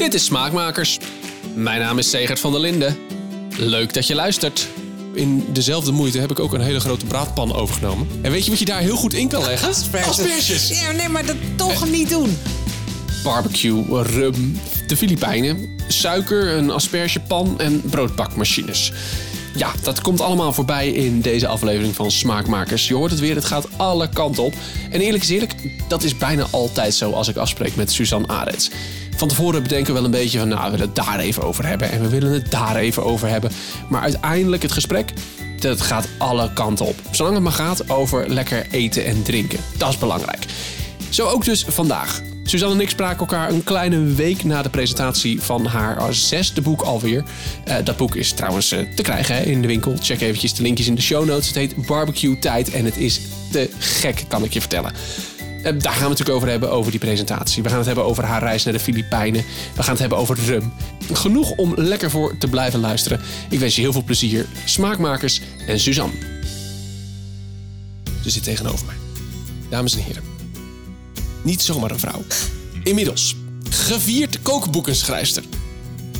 Dit is Smaakmakers. Mijn naam is Zegert van der Linden. Leuk dat je luistert. In dezelfde moeite heb ik ook een hele grote braadpan overgenomen. En weet je wat je daar heel goed in kan leggen? Asperges. Ja, nee, maar dat toch niet doen. Barbecue, rum, de Filipijnen, suiker, een aspergepan en broodbakmachines. Ja, dat komt allemaal voorbij in deze aflevering van Smaakmakers. Je hoort het weer, het gaat alle kanten op. En eerlijk is eerlijk, dat is bijna altijd zo als ik afspreek met Susan Aretz. Van tevoren bedenken we wel een beetje van, we willen het daar even over hebben. En we willen het daar even over hebben. Maar uiteindelijk het gesprek, dat gaat alle kanten op. Zolang het maar gaat over lekker eten en drinken. Dat is belangrijk. Zo ook dus vandaag. Suzanne en ik spraken elkaar een kleine week na de presentatie van haar 6e boek alweer. Dat boek is trouwens te krijgen in de winkel. Check eventjes de linkjes in de show notes. Het heet BBQ Tijd en het is te gek, kan ik je vertellen. Daar gaan we het natuurlijk over hebben, over die presentatie. We gaan het hebben over haar reis naar de Filipijnen. We gaan het hebben over rum. Genoeg om lekker voor te blijven luisteren. Ik wens je heel veel plezier. Smaakmakers en Suzanne. Ze zit tegenover mij. Dames en heren. Niet zomaar een vrouw. Inmiddels gevierd kookboekenschrijfster.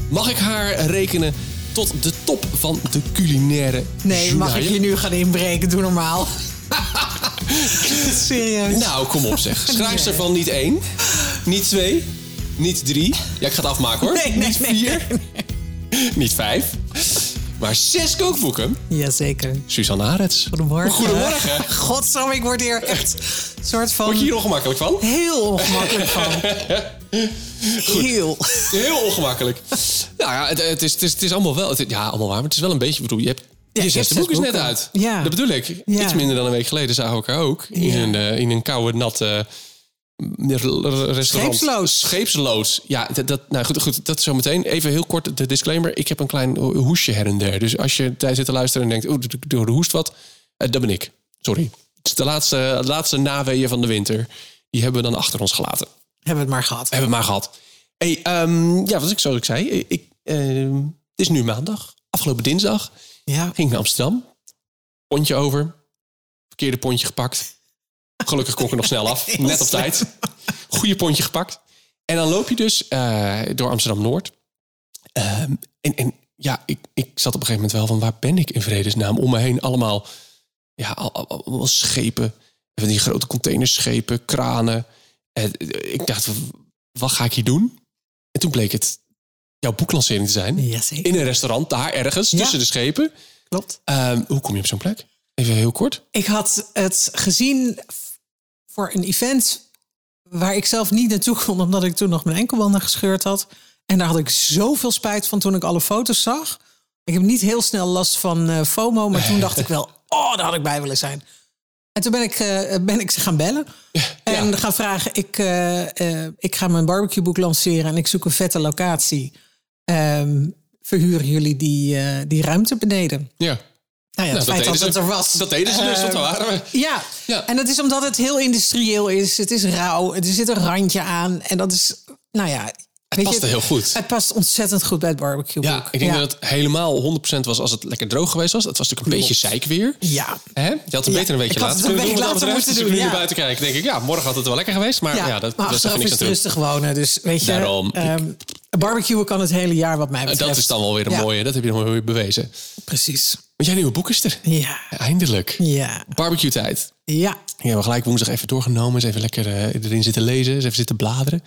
Mag ik haar rekenen tot de top van de culinaire journaille? Mag ik je nu gaan inbreken? Doe normaal. Serieus? Nou, kom op zeg. Schrijfster van niet 1, niet 2, niet 3. Ja, ik ga het afmaken hoor. Nee, niet 4, niet 5. Maar 6 kookboeken. Jazeker. Susan Aretz. Goedemorgen. Goedemorgen. Godsam, ik word hier echt een soort van... Word je hier ongemakkelijk van? Heel ongemakkelijk van. Goed. Heel ongemakkelijk. Nou ja, het is allemaal wel... allemaal waar, maar het is wel een beetje... bedoel, je hebt... Ja, je 6e boek is net uit. Ja. Dat bedoel ik. Ja. Iets minder dan een week geleden zagen we elkaar ook. In een koude, natte restaurant. Scheepsloos. Ja, goed, dat zo meteen. Even heel kort de disclaimer. Ik heb een klein hoesje her en der. Dus als je daar zit te luisteren en denkt... Oh, er hoest wat. Dat ben ik. Sorry. Het is de laatste naweeën van de winter. Die hebben we dan achter ons gelaten. Hebben we het maar gehad. Hey, zoals ik zei. Het is nu maandag. Afgelopen dinsdag. Ja. Ging naar Amsterdam. Pontje over. Verkeerde pontje gepakt. Gelukkig kon ik er nog snel af. Net op tijd. Goeie pontje gepakt. En dan loop je dus door Amsterdam-Noord. Ik zat op een gegeven moment wel van... waar ben ik in vredesnaam? Om me heen allemaal al schepen. Van die grote containerschepen, kranen. Ik dacht, wat ga ik hier doen? En toen bleek het... jouw boeklancering te zijn. Yes, in een restaurant, daar ergens, tussen de schepen. Klopt. Hoe kom je op zo'n plek? Even heel kort. Ik had het gezien voor een event... waar ik zelf niet naartoe kon... omdat ik toen nog mijn enkelbanden gescheurd had. En daar had ik zoveel spijt van toen ik alle foto's zag. Ik heb niet heel snel last van FOMO... maar toen dacht ik wel, daar had ik bij willen zijn. En toen ben ik ze gaan bellen. Ja. En gaan vragen, ik ga mijn barbecueboek lanceren... en ik zoek een vette locatie... verhuren jullie die ruimte beneden? Ja. Nou ja, het feit dat het er was. Dat deden ze dus, dat waren we. Ja, en dat is omdat het heel industrieel is. Het is rauw, er zit een randje aan. En dat is, het past heel goed. Het past ontzettend goed bij het barbecueboek. Ja, ik denk dat het helemaal 100% was als het lekker droog geweest was. Het was natuurlijk een beetje zeik weer. Ja. Je had het beter een beetje later moeten doen. Nu buiten kijken, denk ik, morgen had het wel lekker geweest. Maar dat was er niks aan toe. Rustig wonen, dus weet je. Daarom. Barbecuen kan het hele jaar wat mij betreft. Dat is dan wel weer een mooie. Dat heb je dan wel weer bewezen. Precies. Want jij nieuwe boek is er. Ja. Eindelijk. Ja. Barbecue tijd. Ja. We hebben gelijk woensdag even doorgenomen. Eens even lekker erin zitten lezen. Eens even zitten bladeren.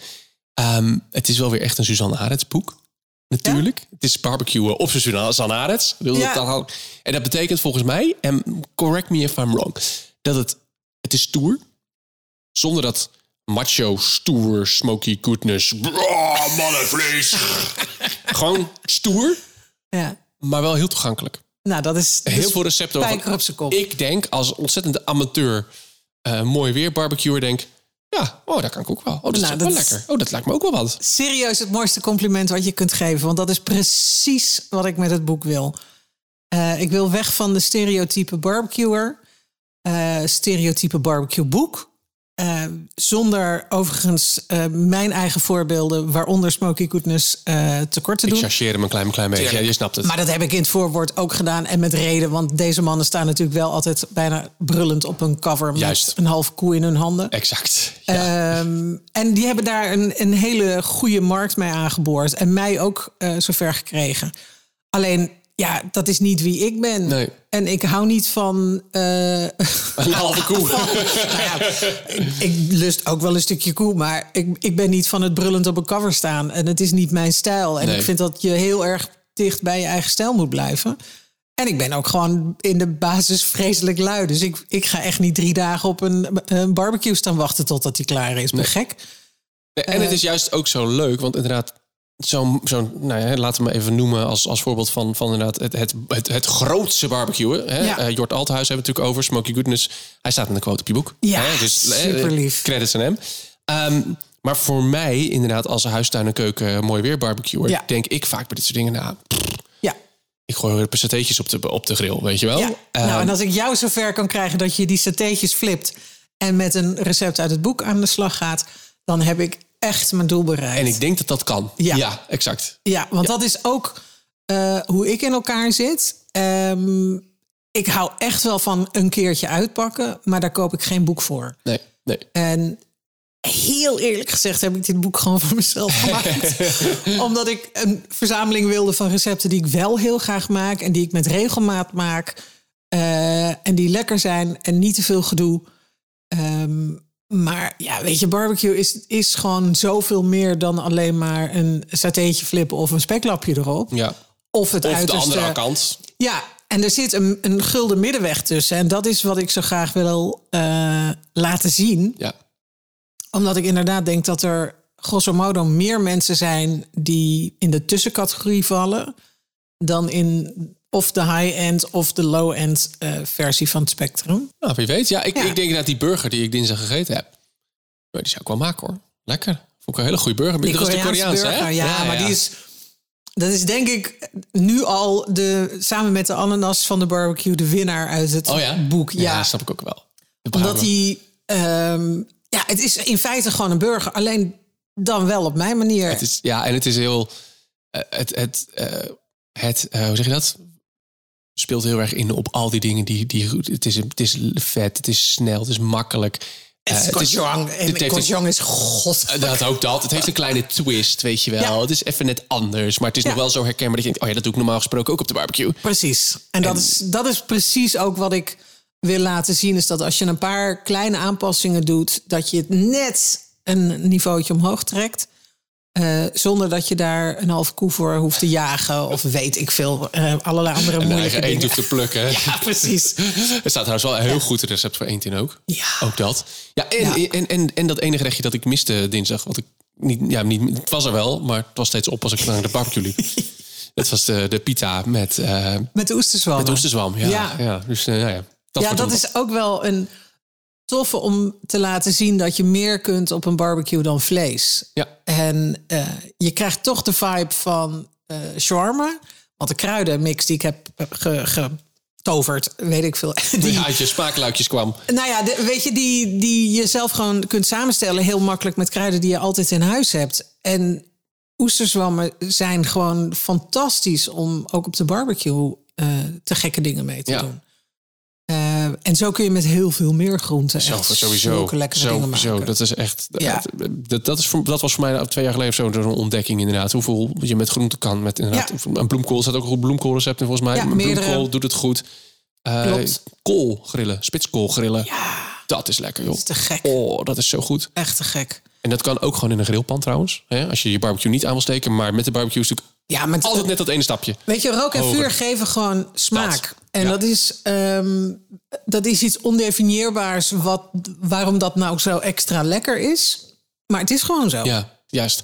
Het is wel weer echt een Susan Aretz boek. Natuurlijk. Ja? Het is barbecuen op Susan Aretz. En dat betekent volgens mij, en correct me if I'm wrong, dat het is stoer. Zonder dat macho, stoer, Smokey Goodness, mannenvlees. Gewoon stoer, maar wel heel toegankelijk. Nou, dat is heel veel recepten. Spijker op zijn kop. Ik denk als ontzettende amateur, mooi weer barbecuer denk... Ja, dat kan ik ook wel. Dat is wel lekker. Dat lijkt me ook wel wat. Serieus het mooiste compliment wat je kunt geven. Want dat is precies wat ik met het boek wil. Ik wil weg van de stereotype barbecuer. Stereotype barbecueboek. Zonder overigens mijn eigen voorbeelden, waaronder Smokey Goodness, tekort te doen. Ik chargeer hem een klein beetje, ja, je snapt het. Maar dat heb ik in het voorwoord ook gedaan en met reden. Want deze mannen staan natuurlijk wel altijd bijna brullend op een cover. Juist. Met een half koe in hun handen. Exact. Ja. En die hebben daar een hele goede markt mee aangeboord. En mij ook zover gekregen. Alleen, ja, dat is niet wie ik ben. Nee. En ik hou niet van... een halve koe. Ik lust ook wel een stukje koe, maar ik ben niet van het brullend op een cover staan. En het is niet mijn stijl. En ik vind dat je heel erg dicht bij je eigen stijl moet blijven. En ik ben ook gewoon in de basis vreselijk lui. Dus ik ga echt niet 3 dagen op een barbecue staan wachten totdat die klaar is. Ben gek. Nee, en het is juist ook zo leuk, want inderdaad... Zo'n, nou ja, laten we hem even noemen als voorbeeld van inderdaad het grootste barbecuen. Hè? Ja. Jort Althuizen hebben we natuurlijk over, Smokey Goodness. Hij staat in de quote op je boek. Ja, hè? Dus, super lief. Credits aan hem. Maar voor mij, inderdaad, als huistuin en keuken mooi weer barbecuer, denk ik vaak bij dit soort dingen, ik gooi weer een paar satéetjes op de grill, weet je wel. Ja. En als ik jou zover kan krijgen dat je die satéetjes flipt en met een recept uit het boek aan de slag gaat, dan heb ik echt mijn doel bereikt. En ik denk dat dat kan. Ja exact. Ja, want dat is ook hoe ik in elkaar zit. Ik hou echt wel van een keertje uitpakken, maar daar koop ik geen boek voor. Nee. En heel eerlijk gezegd heb ik dit boek gewoon voor mezelf gemaakt. Omdat ik een verzameling wilde van recepten die ik wel heel graag maak en die ik met regelmaat maak. En die lekker zijn en niet te veel gedoe. Maar ja, weet je, barbecue is gewoon zoveel meer dan alleen maar een satéetje flippen of een speklapje erop. Ja. Of het uiterste, de andere kant. Ja, en er zit een gulden middenweg tussen. En dat is wat ik zo graag wil laten zien. Ja. Omdat ik inderdaad denk dat er grosso modo meer mensen zijn die in de tussencategorie vallen dan in of de high-end of de low-end versie van het spectrum. Nou, wie weet. Ja, ik denk dat die burger die ik dinsdag gegeten heb, die zou ik wel maken, hoor. Lekker. Vond ik een hele goede burger. Die Koreaanse burger, hè? Ja, maar ja. Dat is denk ik nu al samen met de ananas van de barbecue de winnaar uit het boek. Ja, dat snap ik ook wel. Omdat die... het is in feite gewoon een burger. Alleen dan wel op mijn manier. Het is, en het is heel... hoe zeg je dat? Speelt heel erg in op al die dingen die goed. Het is vet, het is snel, het is makkelijk. Het is gochujang. En gochujang is god. Dat ook dat. Het heeft een kleine twist, weet je wel. Ja. Het is even net anders, maar het is nog wel zo herkenbaar dat je denkt, dat doe ik normaal gesproken ook op de barbecue. Precies. En dat is precies ook wat ik wil laten zien, is dat als je een paar kleine aanpassingen doet, dat je het net een niveautje omhoog trekt. Zonder dat je daar een half koe voor hoeft te jagen. Of weet ik veel. Allerlei andere moeilijke dingen. Eend hoeft te plukken. Ja, precies. Er staat trouwens wel een heel goed recept voor eend in ook. Ja. Ook dat. Ja, en dat ene gerechtje dat ik miste dinsdag. Want ik niet, het was er wel, maar het was steeds op als ik naar de barbecue liep. Dat was de pita met... met de oesterzwam. Met de oesterzwam, ja. Dus, dat is ook wel een toffe om te laten zien dat je meer kunt op een barbecue dan vlees. Ja. En je krijgt toch de vibe van shawarma. Want de kruidenmix die ik heb getoverd, weet ik veel. Die uit je spaakluikjes kwam. Nou ja, weet je, die je zelf gewoon kunt samenstellen heel makkelijk met kruiden die je altijd in huis hebt. En oesterzwammen zijn gewoon fantastisch om ook op de barbecue te gekke dingen mee te doen. En zo kun je met heel veel meer groenten echt zulke lekkere dingen maken. Dat is echt. Ja. Dat was voor mij 2 jaar geleden zo'n ontdekking inderdaad. Hoeveel je met groenten kan. Met een bloemkool. Er staat ook een goed bloemkoolrecept in volgens mij. Ja, bloemkool doet het goed. Kool grillen. Spitskool grillen. Ja. Dat is lekker, joh. Dat is te gek. Oh, dat is zo goed. Echt te gek. En dat kan ook gewoon in een grillpan trouwens. Hè? Als je je barbecue niet aan wil steken. Maar met de barbecue is natuurlijk altijd net dat ene stapje. Weet je, rook en vuur geven gewoon smaak. Dat is iets ondefinieerbaars. Waarom dat nou zo extra lekker is. Maar het is gewoon zo. Ja, juist.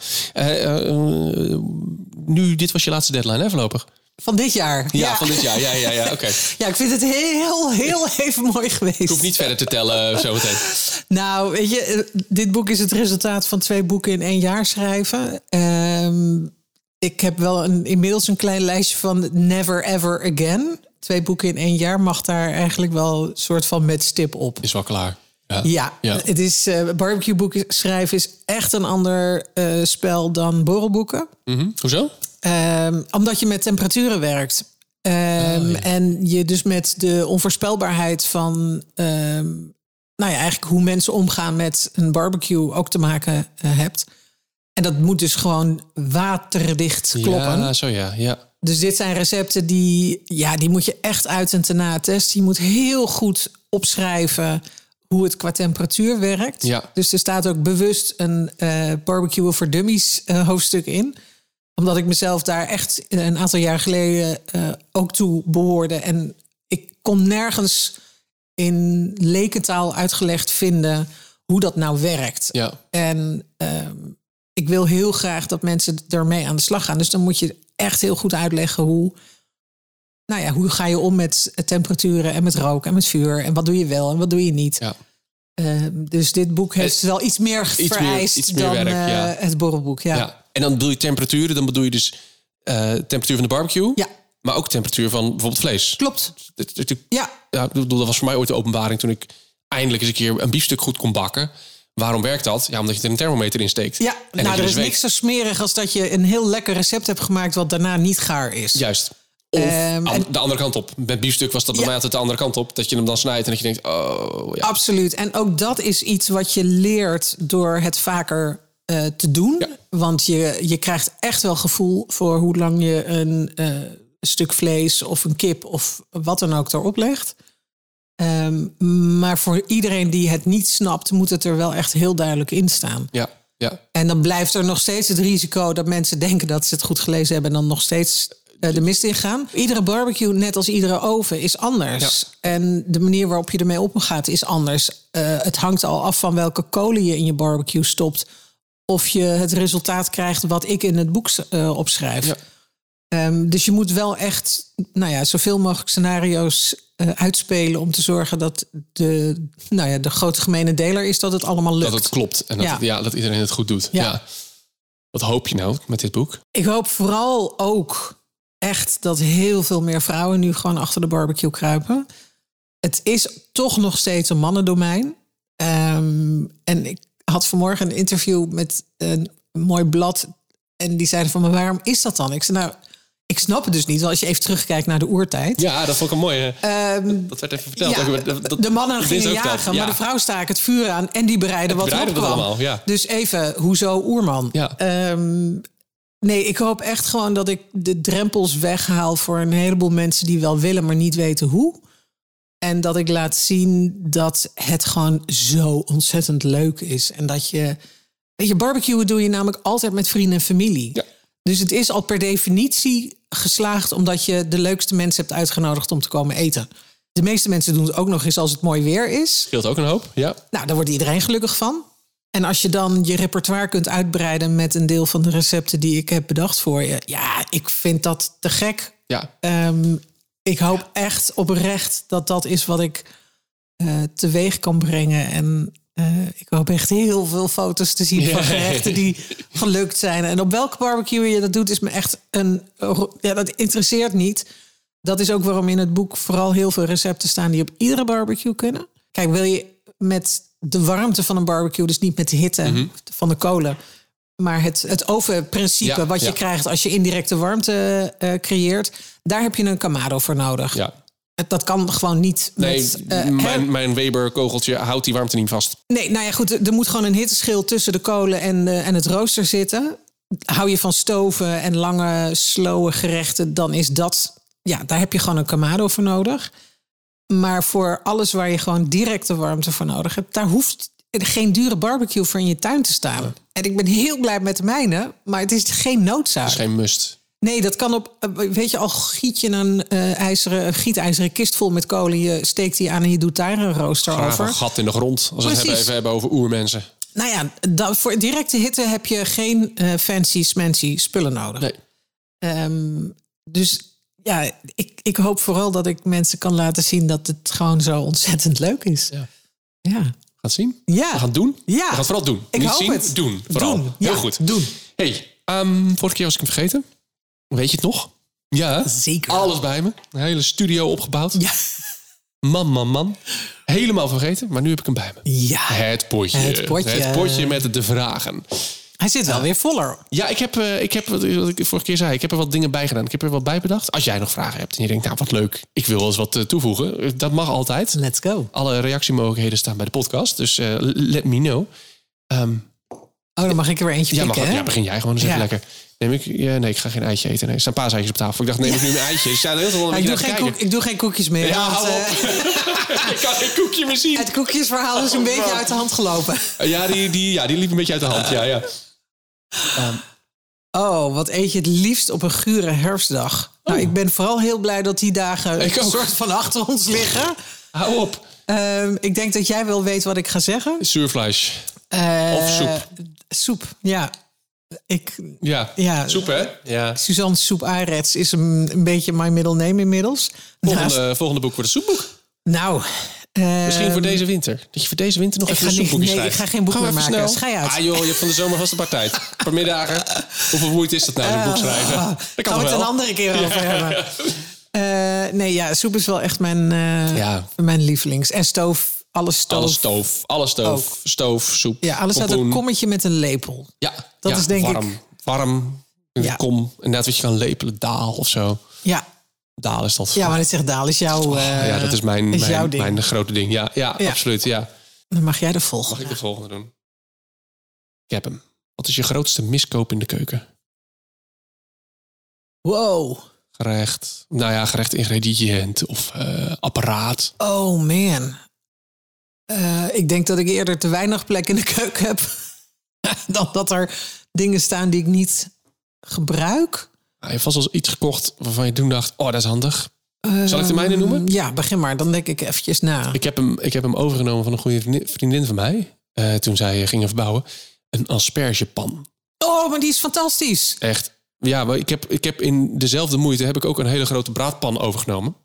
Dit was je laatste deadline, hè, voorlopig? Van dit jaar. Ja, van dit jaar. Ja, oké. Okay. Ja, ik vind het heel even mooi geweest. Ik hoef niet verder te tellen zo meteen. Nou, weet je, dit boek is het resultaat van 2 boeken in 1 jaar schrijven. Ik heb wel inmiddels een klein lijstje van Never Ever Again. 2 boeken in 1 jaar mag daar eigenlijk wel een soort van met stip op. Is wel klaar. Ja. Het is barbecueboeken schrijven is echt een ander spel dan borrelboeken. Mm-hmm. Hoezo? Omdat je met temperaturen werkt. En je dus met de onvoorspelbaarheid van eigenlijk hoe mensen omgaan met een barbecue ook te maken hebt. En dat moet dus gewoon waterdicht kloppen. Ja. Dus dit zijn recepten die moet je echt uit en te na testen. Je moet heel goed opschrijven hoe het qua temperatuur werkt. Ja. Dus er staat ook bewust een barbecue voor dummies hoofdstuk in. Omdat ik mezelf daar echt een aantal jaar geleden ook toe behoorde. En ik kon nergens in lekentaal uitgelegd vinden hoe dat nou werkt. Ja. En ik wil heel graag dat mensen ermee aan de slag gaan. Dus dan moet je echt heel goed uitleggen hoe ga je om met temperaturen en met rook en met vuur. En wat doe je wel en wat doe je niet. Ja. Dus dit boek heeft wel iets meer vereist dan het borrelboek. Ja. En dan bedoel je temperaturen. Dan bedoel je dus temperatuur van de barbecue. Ja. Maar ook temperatuur van bijvoorbeeld vlees. Klopt. Dat was voor mij ooit de openbaring toen ik eindelijk eens een keer een biefstuk goed kon bakken. Waarom werkt dat? Ja, omdat je er een thermometer in steekt. Ja, en er is niks zo smerig als dat je een heel lekker recept hebt gemaakt wat daarna niet gaar is. Juist. Of de andere kant op. Met biefstuk was dat bijna altijd de andere kant op. Dat je hem dan snijdt en dat je denkt, oh ja. Absoluut. En ook dat is iets wat je leert door het vaker te doen. Ja. Want je krijgt echt wel gevoel voor hoe lang je een stuk vlees of een kip of wat dan ook erop legt. Maar voor iedereen die het niet snapt, moet het er wel echt heel duidelijk in staan. Ja. En dan blijft er nog steeds het risico dat mensen denken dat ze het goed gelezen hebben en dan nog steeds de mist ingaan. Iedere barbecue, net als iedere oven, is anders. Ja. En de manier waarop je ermee omgaat is anders. Het hangt al af van welke kolen je in je barbecue stopt. Of je het resultaat krijgt wat ik in het boek opschrijf. Ja. Dus je moet wel echt zoveel mogelijk scenario's uitspelen om te zorgen dat de grote gemene deler is dat het allemaal lukt. Dat het klopt en dat iedereen het goed doet. Ja. Wat hoop je nou met dit boek? Ik hoop vooral ook echt dat heel veel meer vrouwen nu gewoon achter de barbecue kruipen. Het is toch nog steeds een mannendomein. En ik had vanmorgen een interview met een mooi blad. En die zeiden van me, waarom is dat dan? Ik zei, ik snap het dus niet. Als je even terugkijkt naar de oertijd. Ja, dat vond ik een mooie. Dat werd even verteld. Ja, de mannen gingen jagen, maar de vrouw staken het vuur aan. En die bereiden wat erop kwam. Ja. Dus even, hoezo oerman? Ja. Ik hoop echt gewoon dat ik de drempels weghaal voor een heleboel mensen die wel willen, maar niet weten hoe. En dat ik laat zien dat het gewoon zo ontzettend leuk is. En dat je... Weet je, barbecuen doe je namelijk altijd met vrienden en familie. Ja. Dus het is al per definitie geslaagd omdat je de leukste mensen hebt uitgenodigd om te komen eten. De meeste mensen doen het ook nog eens als het mooi weer is. Scheelt ook een hoop, ja. Nou, daar wordt iedereen gelukkig van. En als je dan je repertoire kunt uitbreiden met een deel van de recepten die ik heb bedacht voor je. Ja, ik vind dat te gek. Ja. Ik hoop echt oprecht dat is wat ik teweeg kan brengen en... ik hoop echt heel veel foto's te zien van gerechten die gelukt zijn. En op welke barbecue je dat doet, is me echt een... Ja, dat interesseert niet. Dat is ook waarom in het boek vooral heel veel recepten staan die op iedere barbecue kunnen. Kijk, wil je met de warmte van een barbecue, dus niet met de hitte van de kolen, maar het ovenprincipe wat je krijgt als je indirecte warmte creëert, daar heb je een kamado voor nodig. Ja. Dat kan gewoon niet. Mijn Weber-kogeltje houdt die warmte niet vast. Nee, goed. Er moet gewoon een hitteschil tussen de kolen en het rooster zitten. Hou je van stoven en lange, slowe gerechten, dan is dat... Ja, daar heb je gewoon een kamado voor nodig. Maar voor alles waar je gewoon directe warmte voor nodig hebt... daar hoeft geen dure barbecue voor in je tuin te staan. Ja. En ik ben heel blij met de mijne, maar het is geen noodzaak. Het is geen must. Nee, dat kan op... Weet je, al giet je een gietijzeren kist vol met kolen... je steekt die aan en je doet daar een rooster over. Een gat in de grond, als we het even hebben over oermensen. Nou ja, voor directe hitte heb je geen fancy-smancy spullen nodig. Nee. Ik hoop vooral dat ik mensen kan laten zien... dat het gewoon zo ontzettend leuk is. Ja. Gaat zien? Ja. We gaan het doen? Ja. We gaan het vooral doen. Ik Niet hoop zien, het. Doen. Vooral. Doen. Heel goed. Doen. Hey, vorige keer was ik hem vergeten... Weet je het nog? Ja, zeker. Alles bij me. Een hele studio opgebouwd. Ja. Man. helemaal vergeten, maar nu heb ik hem bij me. Ja. Het potje. Het potje met de vragen. Hij zit wel weer voller. Ja, ik heb wat ik vorige keer zei, ik heb er wat dingen bij gedaan. Ik heb er wat bij bedacht. Als jij nog vragen hebt en je denkt, nou wat leuk, ik wil wel eens wat toevoegen. Dat mag altijd. Let's go. Alle reactiemogelijkheden staan bij de podcast. Dus let me know. Dan mag ik er weer eentje pikken, hè? Ja, begin jij gewoon eens even lekker. Neem ik? Ja, nee, ik ga geen eitje eten. Nee, er staan paaseitjes op tafel. Ik dacht, neem ik nu een eitje. Ik doe geen koekjes meer. Ja, want, ik kan geen koekje meer zien. Het koekjesverhaal is een beetje uit de hand gelopen. Ja, die liep een beetje uit de hand. Ja. Wat eet je het liefst op een gure herfstdag? Oh. Nou, ik ben vooral heel blij dat die dagen een soort van achter ons liggen. Hou op. Ik denk dat jij wel weet wat ik ga zeggen. Zuurvlees. Of soep. Soep, ja. Soep, hè? Ja. Susan Aretz is een beetje mijn middle name inmiddels. Volgende boek wordt een soepboek. Nou. Misschien voor deze winter. Dat je voor deze winter nog even een soepboekje schrijft. Ik ga geen boek meer maken. Snel. Schij uit. Ah joh, je hebt van de zomer vast een paar tijd. Een paar middagen. Hoe vermoeid is dat nou, een boek schrijven? Dat kan het een andere keer over hebben. Soep is wel echt mijn lievelings. En stoof. Alles stoof, soep. Ja, alles uit een kommetje met een lepel. Ja, dat is denk ik. Warm, in de kom. Inderdaad, wat je kan lepelen, daal of zo. Ja. Daal is dat. Ja, maar het zegt daal is jouw. Dat is mijn grote ding. Ja, absoluut. Ja. Dan mag jij de volgende. Mag ik de volgende doen? Ik heb hem. Wat is je grootste miskoop in de keuken? Wow. Gerecht. Nou ja, gerecht, ingrediënt of apparaat. Oh man. Ik denk dat ik eerder te weinig plek in de keuken heb. Dan dat er dingen staan die ik niet gebruik. Ja, je hebt vast wel iets gekocht waarvan je toen dacht, oh, dat is handig. Zal ik de mijne noemen? Ja, begin maar. Dan denk ik eventjes na. Ik heb hem overgenomen van een goede vriendin van mij. Toen zij gingen verbouwen. Een aspergepan. Oh, maar die is fantastisch. Echt. Ja, maar ik heb in dezelfde moeite heb ik ook een hele grote braadpan overgenomen.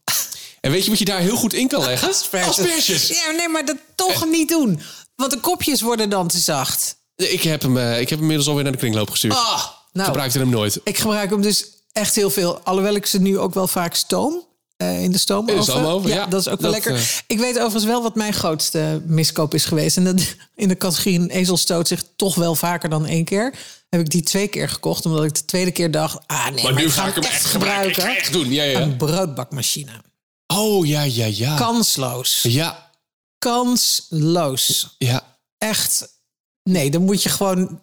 En weet je wat je daar heel goed in kan leggen? Asperges. Ja, nee, maar dat toch niet doen. Want de kopjes worden dan te zacht. Ik heb hem inmiddels alweer naar de kringloop gestuurd. Ik gebruikte hem nooit. Ik gebruik hem dus echt heel veel. Alhoewel ik ze nu ook wel vaak stoom. In de stoomoven. Ja, dat is ook wel lekker. Ik weet overigens wel wat mijn grootste miskoop is geweest. En dat, in de categorie een ezel stoot zich toch wel vaker dan één keer. Heb ik die 2 keer gekocht. Omdat ik de tweede keer dacht, maar nu ga ik hem echt gebruiken. Ik ga echt doen. Ja. Een broodbakmachine. Oh, ja. Kansloos. Ja. Kansloos. Ja. Echt. Nee, dan moet je gewoon...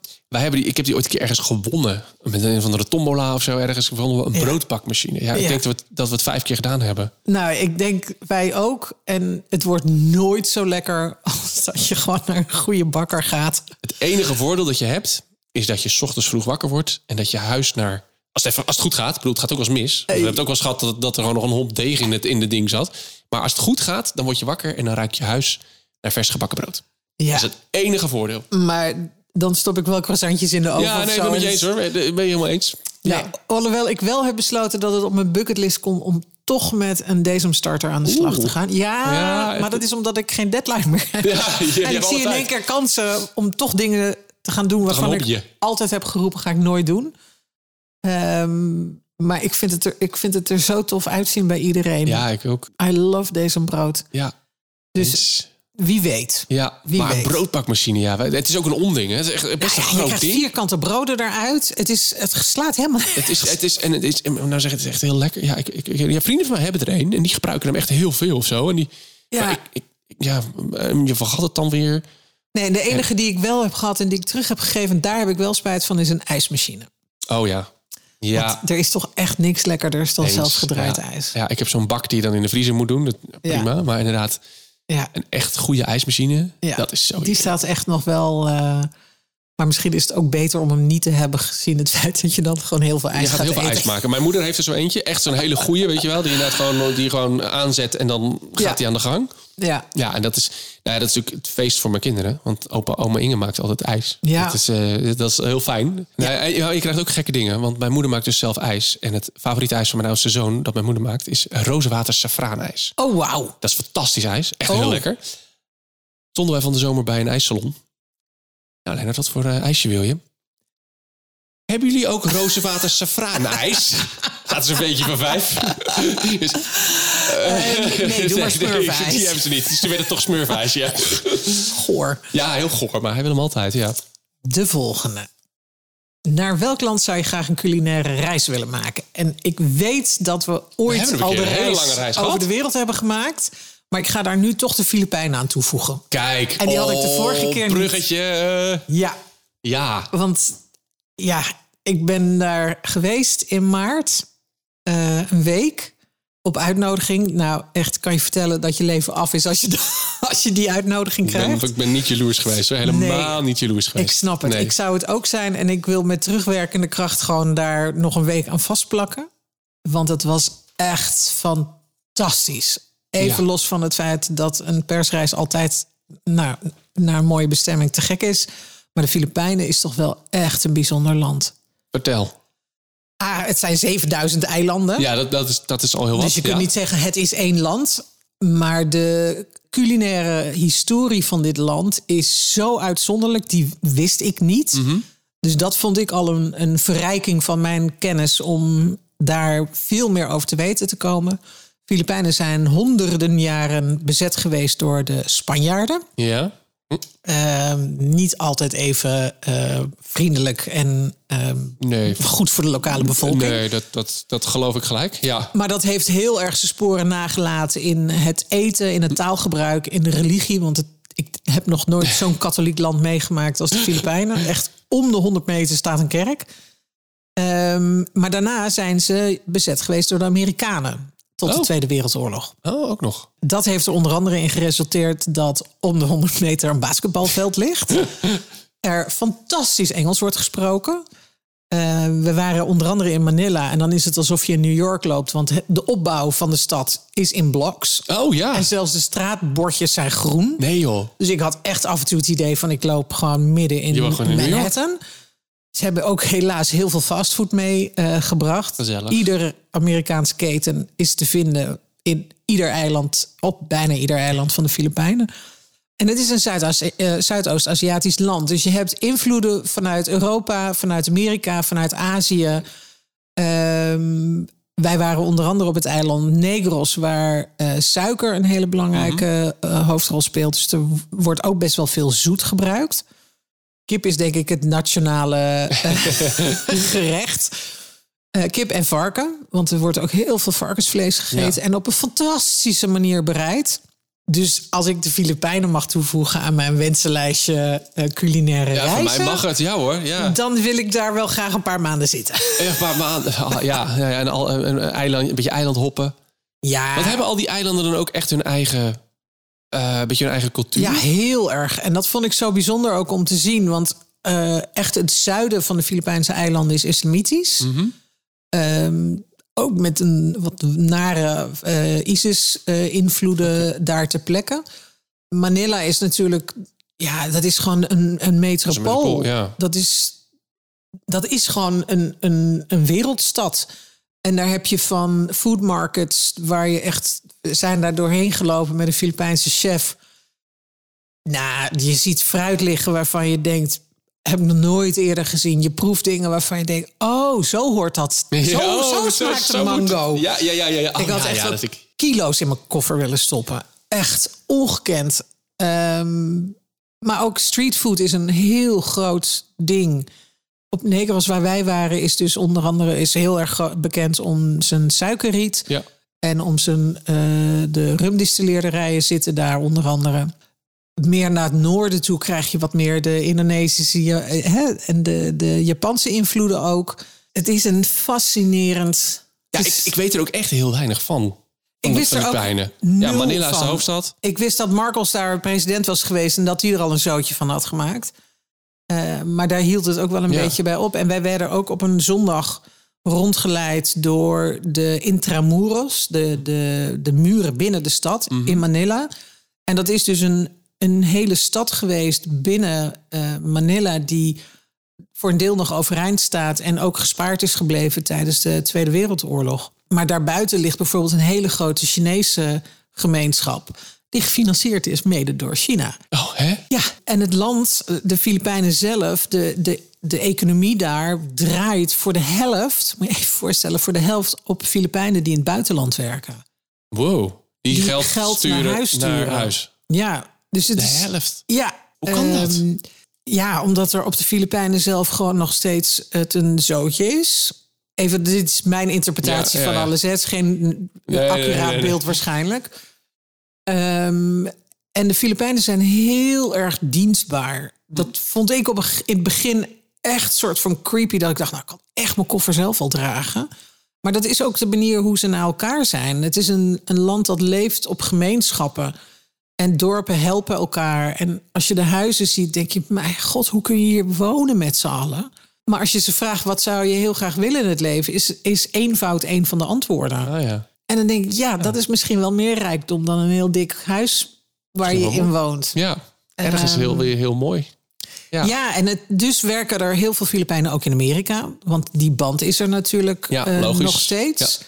Ik heb die ooit een keer ergens gewonnen. Met een van de tombola of zo ergens. Gewonnen een broodbakmachine. Ja, ik denk dat we het 5 keer gedaan hebben. Nou, ik denk wij ook. En het wordt nooit zo lekker als dat je gewoon naar een goede bakker gaat. Het enige voordeel dat je hebt... is dat je 's ochtends vroeg wakker wordt... en dat je huis naar... Als het goed gaat, het gaat ook wel eens mis. We hebben het ook wel eens gehad dat er gewoon nog een hop deeg in het ding zat. Maar als het goed gaat, dan word je wakker en dan ruikt je huis naar vers gebakken brood. Ja. Dat is het enige voordeel. Maar dan stop ik wel croissantjes in de oven. Ja, nee, ik ben het je eens hoor. Ben je helemaal eens? Ja. Nee, alhoewel ik wel heb besloten dat het op mijn bucketlist komt om toch met een bezemstarter aan de slag te gaan. Ja, maar dat is omdat ik geen deadline meer heb. Ja, en ik zie in één keer kansen om toch dingen te gaan doen waarvan ik altijd heb geroepen, ga ik nooit doen. Maar ik vind het er zo tof uitzien bij iedereen. Ja, ik ook. I love deze brood. Ja. Dus wie weet. Ja, een broodbakmachine, het is ook een onding. Hè. Het is echt best een groot ding. Vierkante broden eruit. Het slaat helemaal. Het is echt heel lekker. Ja, vrienden van mij hebben er een en die gebruiken hem echt heel veel of zo. En die, je vergat het dan weer. Nee, de enige die ik wel heb gehad en die ik terug heb gegeven, daar heb ik wel spijt van, is een ijsmachine. Oh ja. Want er is toch echt niks lekkerder dan zelfgedraaid ijs. Ja, ik heb zo'n bak die je dan in de vriezer moet doen. Prima, maar inderdaad, een echt goede ijsmachine, dat is zo. Die staat echt nog wel... maar misschien is het ook beter om hem niet te hebben, gezien het feit dat je dan gewoon heel veel ijs gaat eten. Je gaat heel veel ijs maken. Mijn moeder heeft er zo eentje, echt zo'n hele goeie, weet je wel. Die gewoon aanzet en dan gaat die aan de gang. Ja. Ja, en dat is natuurlijk het feest voor mijn kinderen. Want opa, oma Inge maakt altijd ijs. Ja. Dat is heel fijn. Ja. Nou, je krijgt ook gekke dingen. Want mijn moeder maakt dus zelf ijs. En het favoriete ijs van mijn oudste zoon dat mijn moeder maakt is rozenwater safraanijs. Oh, wauw. Dat is fantastisch ijs. Echt heel lekker. Stonden wij van de zomer bij een ijssalon. Nou, Lennart, wat voor ijsje wil je? Hebben jullie ook rozenwater safraanijs? Dat is een beetje van 5. Dus, nee, doe maar smurfijs. Die hebben ze niet. Dus toen werd het toch smurfijs, ja. Goor. Ja, heel goor, maar hij wil hem altijd, ja. De volgende. Naar welk land zou je graag een culinaire reis willen maken? En ik weet dat we ooit al de reis over de wereld hebben gemaakt. Maar ik ga daar nu toch de Filipijnen aan toevoegen. Kijk, en die had ik de vorige keer niet. Bruggetje. Ja. Ja. Want ja, ik ben daar geweest in maart. Een week op uitnodiging. Nou, echt kan je vertellen dat je leven af is als je die uitnodiging krijgt. Ik ben niet jaloers geweest. Hoor. Helemaal niet jaloers geweest. Ik snap het. Nee. Ik zou het ook zijn. En ik wil met terugwerkende kracht gewoon daar nog een week aan vastplakken. Want het was echt fantastisch. Even los van het feit dat een persreis altijd naar een mooie bestemming te gek is. Maar de Filipijnen is toch wel echt een bijzonder land. Vertel. Ah, het zijn 7000 eilanden. Ja, dat is al heel wat. Dus je kunt niet zeggen, het is één land. Maar de culinaire historie van dit land is zo uitzonderlijk. Die wist ik niet. Mm-hmm. Dus dat vond ik al een verrijking van mijn kennis... om daar veel meer over te weten te komen. De Filipijnen zijn honderden jaren bezet geweest door de Spanjaarden. Ja. Niet altijd even vriendelijk en goed voor de lokale bevolking. Nee, dat geloof ik gelijk, ja. Maar dat heeft heel erg zijn sporen nagelaten in het eten, in het taalgebruik, in de religie. Want ik heb nog nooit zo'n katholiek land meegemaakt als de Filipijnen. Echt om de 100 meter staat een kerk. Maar daarna zijn ze bezet geweest door de Amerikanen. Tot de Tweede Wereldoorlog. Oh, ook nog. Dat heeft er onder andere in geresulteerd... dat om de 100 meter een basketbalveld ligt. Er fantastisch Engels wordt gesproken. We waren onder andere in Manila. En dan is het alsof je in New York loopt. Want de opbouw van de stad is in bloks. Oh ja. En zelfs de straatbordjes zijn groen. Nee joh. Dus ik had echt af en toe het idee van... ik loop gewoon midden in Manhattan. Ze hebben ook helaas heel veel fastfood meegebracht. Ieder Amerikaanse keten is te vinden in ieder eiland, op bijna ieder eiland van de Filipijnen. En het is een Zuidoost-Aziatisch land. Dus je hebt invloeden vanuit Europa, vanuit Amerika, vanuit Azië. Wij waren onder andere op het eiland Negros... waar suiker een hele belangrijke hoofdrol speelt. Dus er wordt ook best wel veel zoet gebruikt. Kip is denk ik het nationale gerecht. Kip en varken. Want er wordt ook heel veel varkensvlees gegeten. Ja. En op een fantastische manier bereid. Dus als ik de Filipijnen mag toevoegen aan mijn wensenlijstje culinaire reizen... Ja, voor mij mag het. Ja hoor. Ja. Dan wil ik daar wel graag een paar maanden zitten. Een paar maanden. Ja, en een beetje eilandhoppen. Ja. Want hebben al die eilanden dan ook echt hun eigen... een beetje hun eigen cultuur. Ja, heel erg. En dat vond ik zo bijzonder ook om te zien. Want echt het zuiden van de Filipijnse eilanden is islamitisch. Mm-hmm. Ook met een wat nare ISIS-invloeden daar ter plekke. Manila is natuurlijk... Ja, dat is gewoon een metropool. Dat is gewoon een wereldstad. En daar heb je van food markets waar je echt... zijn daar doorheen gelopen met een Filipijnse chef. Je ziet fruit liggen waarvan je denkt... heb ik nog nooit eerder gezien. Je proeft dingen waarvan je denkt... oh, zo hoort dat. Zo smaakt de mango. Ja. Ik had echt kilo's in mijn koffer willen stoppen. Echt ongekend. Maar ook streetfood is een heel groot ding... Op Negros, waar wij waren, is dus onder andere heel erg bekend om zijn suikerriet. Ja. En om de rumdistilleerderijen zitten daar onder andere. Meer naar het noorden toe krijg je wat meer de Indonesische en de Japanse invloeden ook. Het is een fascinerend... Ja, ik weet er ook echt heel weinig van. Ik wist er ook Manila is de hoofdstad. Ik wist dat Marcos daar president was geweest en dat hij er al een zootje van had gemaakt. Maar daar hield het ook wel een beetje bij op. En wij werden ook op een zondag rondgeleid door de Intramuros. De muren binnen de stad in Manila. En dat is dus een hele stad geweest binnen Manila... die voor een deel nog overeind staat... en ook gespaard is gebleven tijdens de Tweede Wereldoorlog. Maar daarbuiten ligt bijvoorbeeld een hele grote Chinese gemeenschap... die gefinancierd is mede door China. Oh, hè? Ja, en het land, de Filipijnen zelf... de de economie daar draait voor de helft, moet je even voorstellen, voor de helft op Filipijnen die in het buitenland werken. Wow, die geld sturen naar huis. Ja, dus het is de helft. Ja, hoe kan dat? Ja, omdat er op de Filipijnen zelf gewoon nog steeds het een zootje is. Even, dit is mijn interpretatie van alles. Het is geen accuraat beeld waarschijnlijk. En de Filipijnen zijn heel erg dienstbaar. Dat vond ik in het begin echt soort van creepy. Dat ik dacht, nou, ik kan echt mijn koffer zelf al dragen. Maar dat is ook de manier hoe ze naar elkaar zijn. Het is een land dat leeft op gemeenschappen. En dorpen helpen elkaar. En als je de huizen ziet, denk je, mijn god, hoe kun je hier wonen met z'n allen? Maar als je ze vraagt, wat zou je heel graag willen in het leven? Is eenvoud een van de antwoorden. Ah, ja. En dan denk ik, ja, dat is misschien wel meer rijkdom dan een heel dik huis waar je in woont. Ja, ergens heel mooi. Ja, dus werken er heel veel Filipijnen ook in Amerika. Want die band is er natuurlijk nog steeds.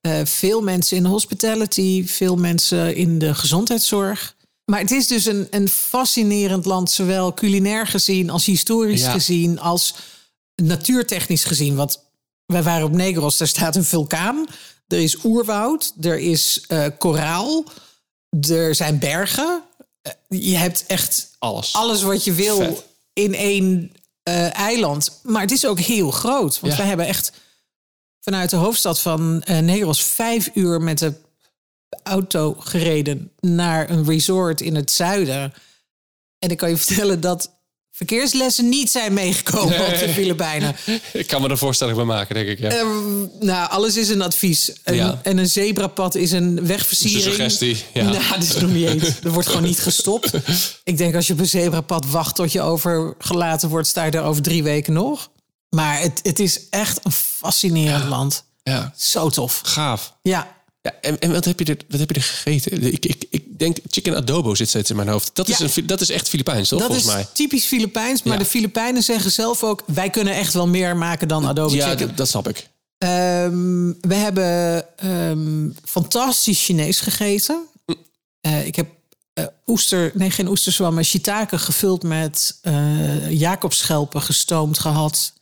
Ja. Veel mensen in de hospitality, veel mensen in de gezondheidszorg. Maar het is dus een fascinerend land, zowel culinair gezien als historisch gezien, als natuurtechnisch gezien. Want wij waren op Negros, daar staat een vulkaan. Er is oerwoud, er is koraal, er zijn bergen. Je hebt echt alles wat je wil in één eiland. Maar het is ook heel groot. Want wij hebben echt vanuit de hoofdstad van Negros 5 uur met de auto gereden naar een resort in het zuiden. En ik kan je vertellen dat verkeerslessen niet zijn meegekomen op de Filipijnen. Ik kan me er voorstelling bij maken, denk ik. Ja. Nou, alles is een advies. En een zebrapad is een wegversiering. Een suggestie. Ja. Nou, dat is nog niet eens. Er wordt gewoon niet gestopt. Ik denk, als je op een zebrapad wacht tot je overgelaten wordt, sta je er over 3 weken nog. Maar het is echt een fascinerend land. Ja. Zo tof. Gaaf. Ja. Ja, en wat heb je er gegeten? Ik denk, chicken adobo zit steeds in mijn hoofd. Dat is dat is echt Filipijns, toch? Volgens mij. Dat is typisch Filipijns, maar de Filipijnen zeggen zelf ook, wij kunnen echt wel meer maken dan adobo chicken. Ja, dat snap ik. We hebben fantastisch Chinees gegeten. Ik heb geen oesterzwam, maar shiitake gevuld met Jacobsschelpen gestoomd gehad.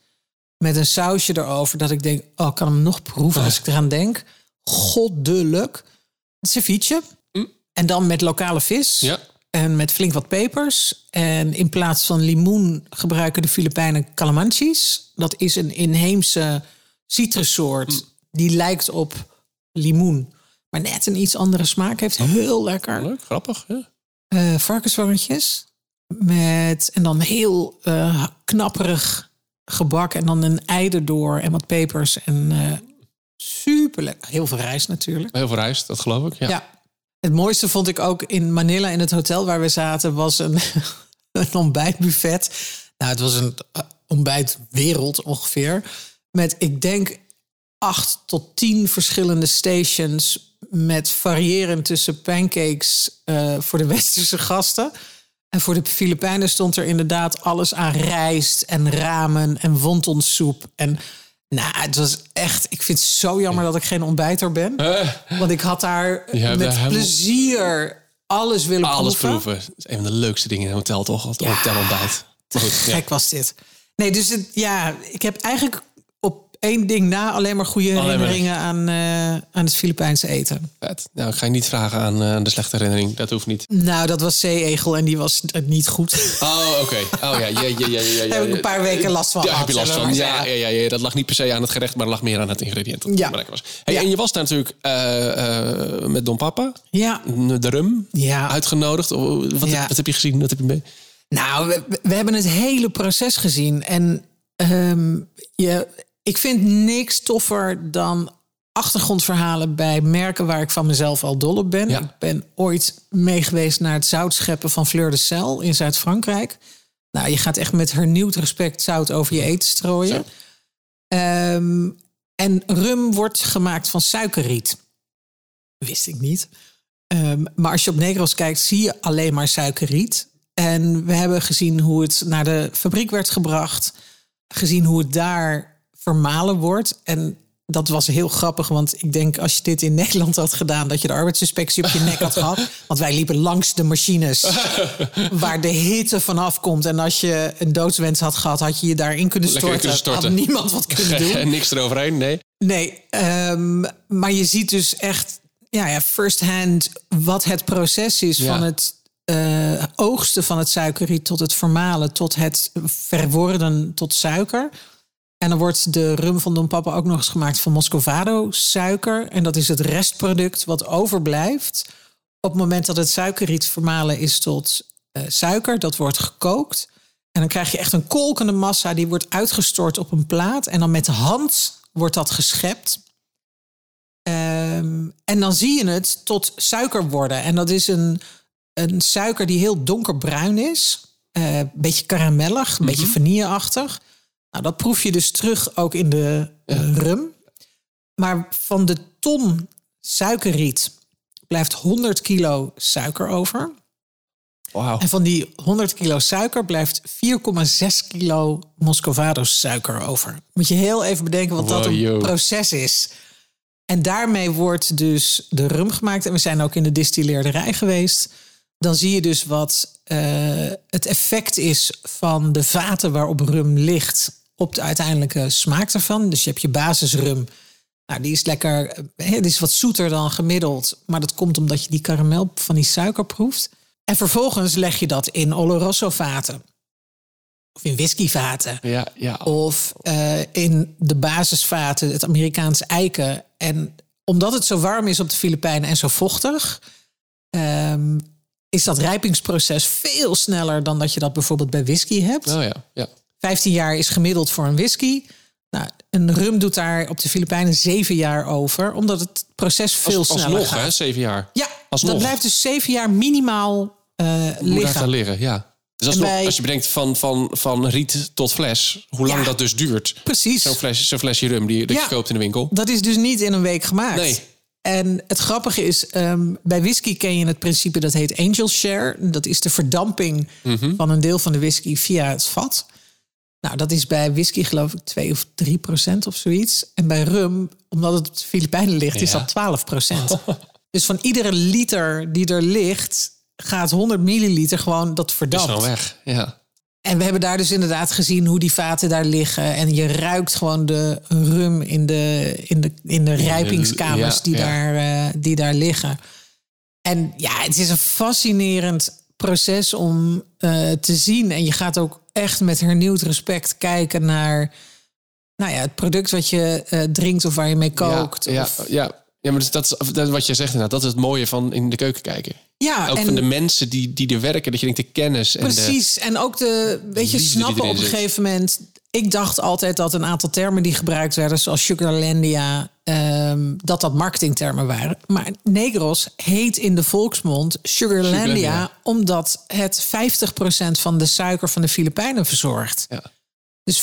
Met een sausje erover, dat ik denk, oh, ik kan hem nog proeven als ik eraan denk. Goddelijk. Ceviche. En dan met lokale vis. Ja. En met flink wat pepers. En in plaats van limoen gebruiken de Filipijnen calamanschies. Dat is een inheemse citrussoort. Die lijkt op limoen. Maar net een iets andere smaak heeft. Heel lekker. Leuk, grappig. Ja. Varkenswangetjes. En dan heel knapperig gebak. En dan een ei erdoor. En wat pepers. En super lekker. Heel veel rijst natuurlijk. Heel veel rijst, dat geloof ik. Ja. Het mooiste vond ik ook in Manila, in het hotel waar we zaten, was een ontbijtbuffet. Nou, het was een ontbijtwereld ongeveer. Met, ik denk, 8 tot 10 verschillende stations. Met variërend tussen pancakes voor de westerse gasten. En voor de Filipijnen stond er inderdaad alles aan rijst en ramen en wontonsoep en... Nou, het was echt... Ik vind het zo jammer dat ik geen ontbijter ben. Want ik had daar met plezier alles willen proeven. Alles proeven. Dat is een van de leukste dingen in een hotel, toch? Het hotelontbijt. Te gek was dit. Nee, dus ik heb eigenlijk op 1 ding na alleen maar goede herinneringen aan het Filipijnse eten. Vet. Nou, ik ga je niet vragen aan de slechte herinnering. Dat hoeft niet. Nou, dat was zeeegel en die was niet goed. Oh, oké. Oh ja. Daar heb ik een paar weken last van. Daar heb je last van. Ja. Dat lag niet per se aan het gerecht, maar dat lag meer aan het ingrediënt. Dat belangrijk was. Hey, ja. En je was daar natuurlijk met Don Papa. Ja. De rum. Ja. Uitgenodigd. Wat heb je gezien? Wat heb je mee? Nou, we hebben het hele proces gezien. En ik vind niks toffer dan achtergrondverhalen bij merken waar ik van mezelf al dol op ben. Ja. Ik ben ooit meegeweest naar het zoutscheppen van Fleur de Sel in Zuid-Frankrijk. Nou, je gaat echt met hernieuwd respect zout over je eten strooien. En rum wordt gemaakt van suikerriet. Wist ik niet. Maar als je op Negros kijkt, zie je alleen maar suikerriet. En we hebben gezien hoe het naar de fabriek werd gebracht. Gezien hoe het daar vermalen wordt. En Dat was heel grappig, want ik denk als je dit in Nederland had gedaan... dat je de arbeidsinspectie op je nek had gehad. Want wij liepen langs de machines waar de hitte vanaf komt. En als je een doodswens had gehad, had je je daarin kunnen storten. Had niemand wat kunnen doen. En niks eroverheen, nee. Nee, maar je ziet dus echt first hand wat het proces is van het... oogsten van het suikerriet tot het vermalen, tot het verworden tot suiker. En dan wordt de rum van Don Papa ook nog eens gemaakt van Moscovado suiker. En dat is het restproduct wat overblijft op het moment dat het suikerriet vermalen is tot suiker. Dat wordt gekookt. En dan krijg je echt een kolkende massa die wordt uitgestort op een plaat. En dan met de hand wordt dat geschept. En dan zie je het tot suiker worden. En dat is een suiker die heel donkerbruin is. Een beetje karamellig, een beetje vanilleachtig. Nou, dat proef je dus terug ook in de rum. Maar van de ton suikerriet blijft 100 kilo suiker over. Wow. En van die 100 kilo suiker blijft 4,6 kilo Moscovado suiker over. Moet je heel even bedenken wat dat een proces is. En daarmee wordt dus de rum gemaakt. En we zijn ook in de distilleerderij geweest. Dan zie je dus wat het effect is van de vaten waarop rum ligt op de uiteindelijke smaak ervan. Dus je hebt je basisrum. Nou, die is lekker, het is wat zoeter dan gemiddeld. Maar dat komt omdat je die karamel van die suiker proeft. En vervolgens leg je dat in Oloroso vaten. Of in whiskyvaten. Ja. Of in de basisvaten, het Amerikaans eiken. En omdat het zo warm is op de Filipijnen en zo vochtig... is dat rijpingsproces veel sneller dan dat je dat bijvoorbeeld bij whisky hebt. 15 jaar is gemiddeld voor een whisky. Nou, een rum doet daar op de Filipijnen 7 jaar over. Omdat het proces veel sneller gaat. Alsnog, 7 jaar? Ja, alsnog. Dat blijft dus 7 jaar minimaal liggen. Ja. Dus alsnog, als je bedenkt van riet tot fles, hoe lang dat dus duurt. Precies. Zo'n flesje rum die je koopt in de winkel. Dat is dus niet in een week gemaakt. Nee. En het grappige is, bij whisky ken je het principe dat heet angel share. Dat is de verdamping van een deel van de whisky via het vat. Nou, dat is bij whisky geloof ik 2 of 3% of zoiets. En bij rum, omdat het op de Filipijnen ligt, is dat 12%. Dus van iedere liter die er ligt, gaat 100 milliliter gewoon dat verdampt. Dat is gewoon weg, ja. En we hebben daar dus inderdaad gezien hoe die vaten daar liggen. En je ruikt gewoon de rum in de rijpingskamers die daar liggen. En ja, het is een fascinerend proces om te zien. En je gaat ook echt met hernieuwd respect kijken naar het product wat je drinkt of waar je mee kookt. Ja, maar dat is wat je zegt inderdaad. Dat is het mooie van in de keuken kijken. Ja, ook van de mensen die er werken. Dat je denkt, de kennis. Precies, en ook de snappen op een gegeven moment. Ik dacht altijd dat een aantal termen die gebruikt werden... zoals Sugarlandia, dat marketingtermen waren. Maar Negros heet in de volksmond Sugarlandia... omdat het 50% van de suiker van de Filipijnen verzorgt. Ja. Dus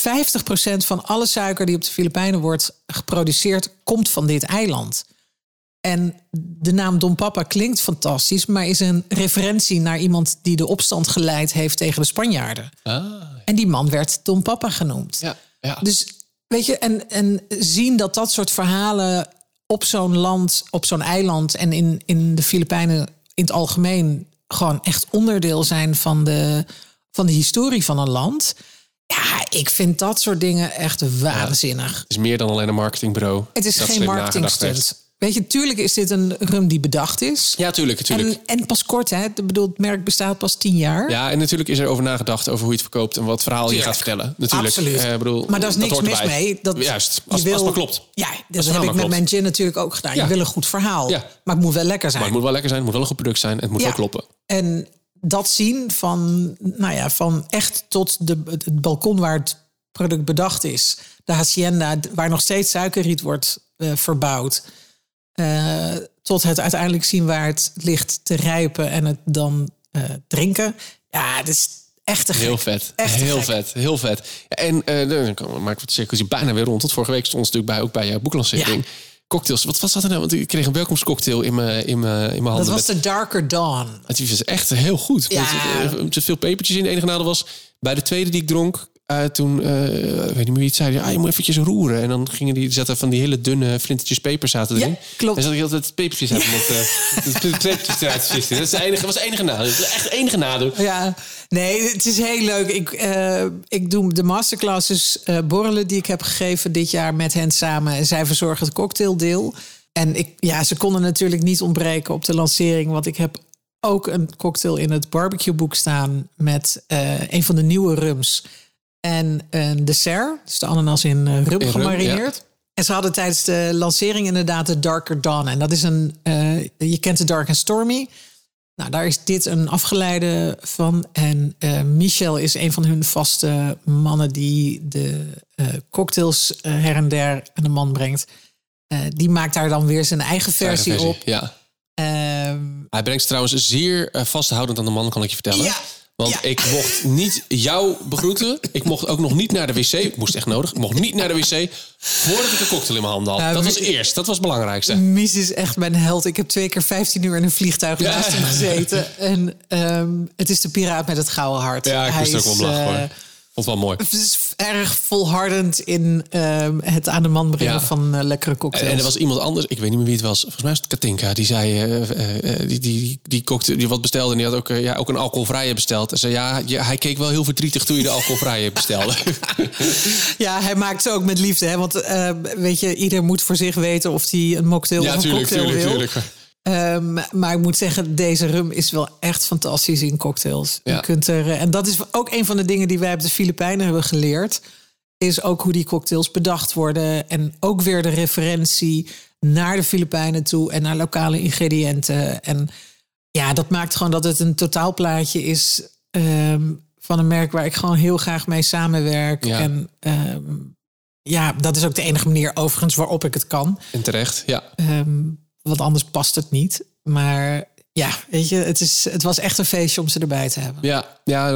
50% van alle suiker die op de Filipijnen wordt geproduceerd... komt van dit eiland. En de naam Don Papa klinkt fantastisch... maar is een referentie naar iemand die de opstand geleid heeft tegen de Spanjaarden. En die man werd Don Papa genoemd. Ja. Dus weet je, en zien dat soort verhalen op zo'n land, op zo'n eiland... en in de Filipijnen in het algemeen gewoon echt onderdeel zijn... van de historie van een land... Ja, ik vind dat soort dingen echt waanzinnig. Ja, het is meer dan alleen een marketingbureau. Het is geen marketingstunt. Weet je, tuurlijk is dit een rum die bedacht is. Ja, tuurlijk. En pas kort, hè? Het merk bestaat pas 10 jaar. Ja, en natuurlijk is er over nagedacht over hoe je het verkoopt... en wat verhaal je gaat vertellen. Natuurlijk. Absoluut. Maar daar is niks mis mee. Juist, als het maar klopt. Ja, dat heb ik met mijn gin natuurlijk ook gedaan. Ja. Je wil een goed verhaal, maar het moet wel lekker zijn. Het moet wel een goed product zijn en het moet wel kloppen. En dat zien van echt tot het balkon waar het product bedacht is. De hacienda, waar nog steeds suikerriet wordt verbouwd... tot het uiteindelijk zien waar het ligt te rijpen en het dan drinken. Ja, het is echt te gek. Heel vet. Ja, en dan maak ik het cirkeltje bijna weer rond. Tot vorige week stond het natuurlijk bij jouw boeklancering. Ja. Cocktails, wat was dat nou? Want ik kreeg een welkomstcocktail in mijn handen. Dat was de Darker Dawn. Het was echt heel goed. Ja. Er zitten veel pepertjes in. De enige nadeel was, bij de tweede die ik dronk... Toen, weet niet meer wie het zei, je moet eventjes roeren. En dan gingen die, zaten van die hele dunne flintertjes peper zaten erin. Ja, klopt. En zat ik altijd het pepertjes uit. Dat was het enige nadeel. Echt enige nadeel. Ja, nee, het is heel leuk. Ik doe de masterclasses borrelen die ik heb gegeven dit jaar met hen samen. En zij verzorgen het cocktaildeel. En ze konden natuurlijk niet ontbreken op de lancering, want ik heb ook een cocktail in het barbecueboek staan met een van de nieuwe rums. En een dessert, dus de ananas in rum gemarineerd. Ja. En ze hadden tijdens de lancering inderdaad de Darker Dawn. En dat is je kent de Dark and Stormy. Nou, daar is dit een afgeleide van. En Michel is een van hun vaste mannen die de cocktails her en der aan de man brengt. Die maakt daar dan weer zijn eigen versie op. Ja. Hij brengt ze trouwens zeer vasthoudend aan de man, kan ik je vertellen. Ja. Want ik mocht niet jou begroeten. Ik mocht ook nog niet naar de wc. Ik moest echt nodig. Ik mocht niet naar de wc voordat ik een cocktail in mijn handen had. Dat was eerst. Dat was het belangrijkste. Mies is echt mijn held. Ik heb 2 keer 15 uur in een vliegtuig naast hem gezeten. En het is de piraat met het gouden hart. Ja, ik moest ook wel lachen hoor. Vond wel mooi. Het is erg volhardend in het aan de man brengen van lekkere cocktails. En er was iemand anders, ik weet niet meer wie het was. Volgens mij was het Katinka, die zei... die cocktail, die wat bestelde en die had ook een alcoholvrije besteld. En zei, hij keek wel heel verdrietig toen je de alcoholvrije bestelde. Ja, hij maakt ze ook met liefde. Hè? Want weet je, ieder moet voor zich weten of hij een mocktail of een cocktail wil. Tuurlijk. Maar ik moet zeggen, deze rum is wel echt fantastisch in cocktails. Ja. Je kunt en dat is ook een van de dingen die wij op de Filipijnen hebben geleerd. Is ook hoe die cocktails bedacht worden. En ook weer de referentie naar de Filipijnen toe en naar lokale ingrediënten. En ja, dat maakt gewoon dat het een totaalplaatje is van een merk waar ik gewoon heel graag mee samenwerk. Ja. En dat is ook de enige manier overigens waarop ik het kan. En terecht, ja. Want anders past het niet. Maar ja, weet je, het was echt een feestje om ze erbij te hebben. Ja,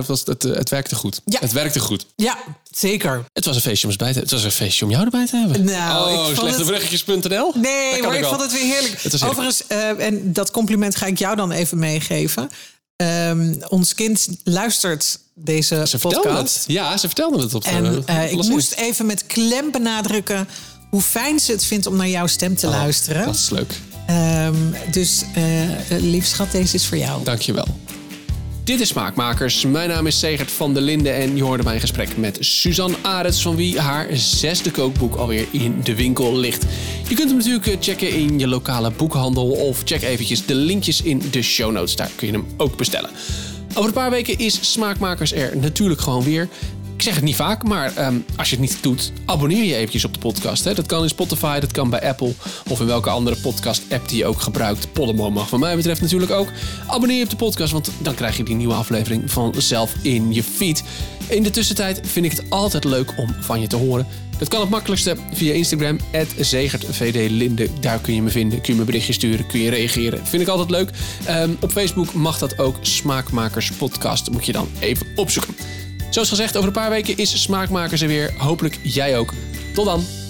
het werkte goed. Ja. Het werkte goed. Ja, zeker. Het was een feestje om ze bij te hebben. Het was een feestje om jou erbij te hebben. Nou, slechterbruggetjes.nl? Nee, maar ik vond het weer heerlijk. Overigens, en dat compliment ga ik jou dan even meegeven. Ons kind luistert deze podcast. Ja, ze vertelde het op de podcast. Ik moest even met klem benadrukken hoe fijn ze het vindt om naar jouw stem te luisteren. Dat is leuk. Lief schat, deze is voor jou. Dankjewel. Dit is Smaakmakers. Mijn naam is Zegert van der Linden en je hoorde mijn gesprek met Susan Aretz, van wie haar 6e kookboek alweer in de winkel ligt. Je kunt hem natuurlijk checken in je lokale boekhandel of check eventjes de linkjes in de show notes. Daar kun je hem ook bestellen. Over een paar weken is Smaakmakers er natuurlijk gewoon weer. Ik zeg het niet vaak, maar als je het niet doet, abonneer je eventjes op de podcast. Hè. Dat kan in Spotify, dat kan bij Apple of in welke andere podcast-app die je ook gebruikt. Podimo mag wat mij betreft natuurlijk ook. Abonneer je op de podcast, want dan krijg je die nieuwe aflevering vanzelf in je feed. In de tussentijd vind ik het altijd leuk om van je te horen. Dat kan het makkelijkste via Instagram, @zegertvdlinde. Daar kun je me vinden, kun je me berichtjes sturen, kun je reageren. Vind ik altijd leuk. Op Facebook mag dat ook, Smaakmakers Podcast. Moet je dan even opzoeken. Zoals gezegd, over een paar weken is Smaakmakers er weer. Hopelijk jij ook. Tot dan!